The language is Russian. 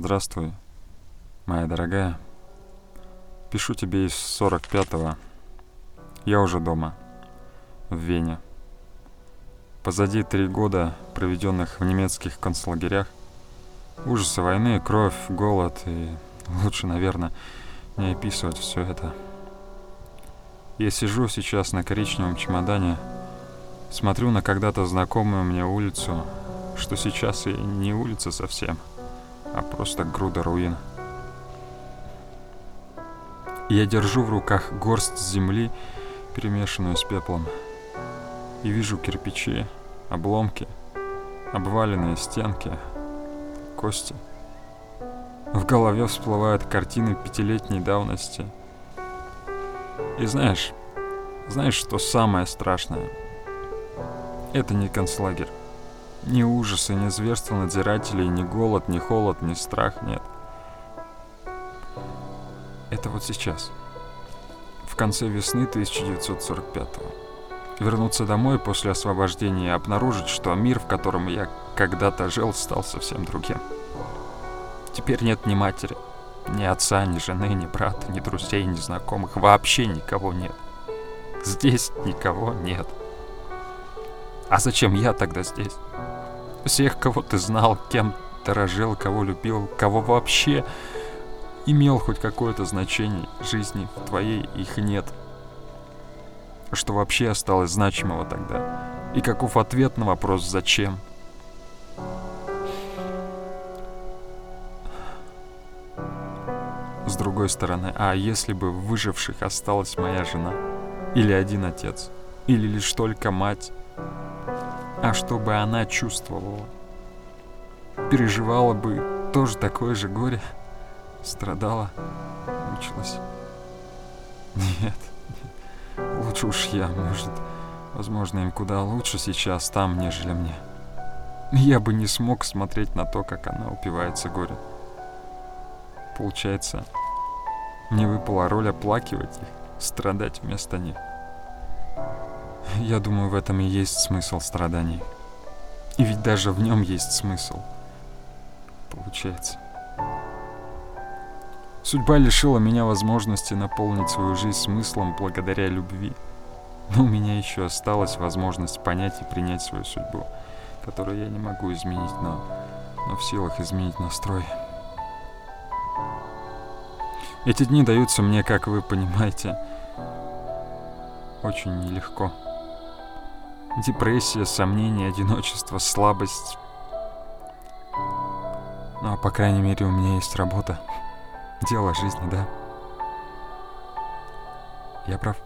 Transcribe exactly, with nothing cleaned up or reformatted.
Здравствуй, моя дорогая. Пишу тебе из сорок пятого. Я уже дома, в Вене. Позади три года, проведенных в немецких концлагерях. Ужасы войны, кровь, голод, и лучше, наверное, не описывать все это. Я сижу сейчас на коричневом чемодане, смотрю на когда-то знакомую мне улицу, что сейчас и не улица совсем, а просто груда руин. Я держу в руках горсть земли, перемешанную с пеплом, и вижу кирпичи, обломки, обваленные стенки, кости. В голове всплывают картины пятилетней давности. И знаешь, знаешь, что самое страшное? Это не концлагерь, ни ужасы, ни зверства надзирателей, ни голод, ни холод, ни страх, нет. Это вот сейчас, в конце весны тысяча девятьсот сорок пятого. Вернуться домой после освобождения и обнаружить, что мир, в котором я когда-то жил, стал совсем другим. Теперь нет ни матери, ни отца, ни жены, ни брата, ни друзей, ни знакомых. Вообще никого нет. Здесь никого нет. А зачем я тогда здесь? Всех, кого ты знал, кем дорожил, кого любил, кого вообще имел хоть какое-то значение жизни в твоей, их нет. Что вообще осталось значимого тогда? И каков ответ на вопрос «зачем»? С другой стороны, а если бы в выживших осталась моя жена? Или один отец? Или лишь только мать? А что бы она чувствовала? Переживала бы тоже такое же горе? Страдала? Мучилась? Нет, нет. Лучше уж я, может. Возможно, им куда лучше сейчас там, нежели мне. Я бы не смог смотреть на то, как она упивается горем. Получается, мне выпала роль оплакивать их, страдать вместо них. Я думаю, в этом и есть смысл страданий. И ведь даже в нем есть смысл. Получается. Судьба лишила меня возможности наполнить свою жизнь смыслом благодаря любви. Но у меня еще осталась возможность понять и принять свою судьбу, которую я не могу изменить, но, но в силах изменить настрой. Эти дни даются мне, как вы понимаете, очень нелегко. Депрессия, сомнения, одиночество, слабость. Ну, а по крайней мере, у меня есть работа. Дело жизни, да? Я прав?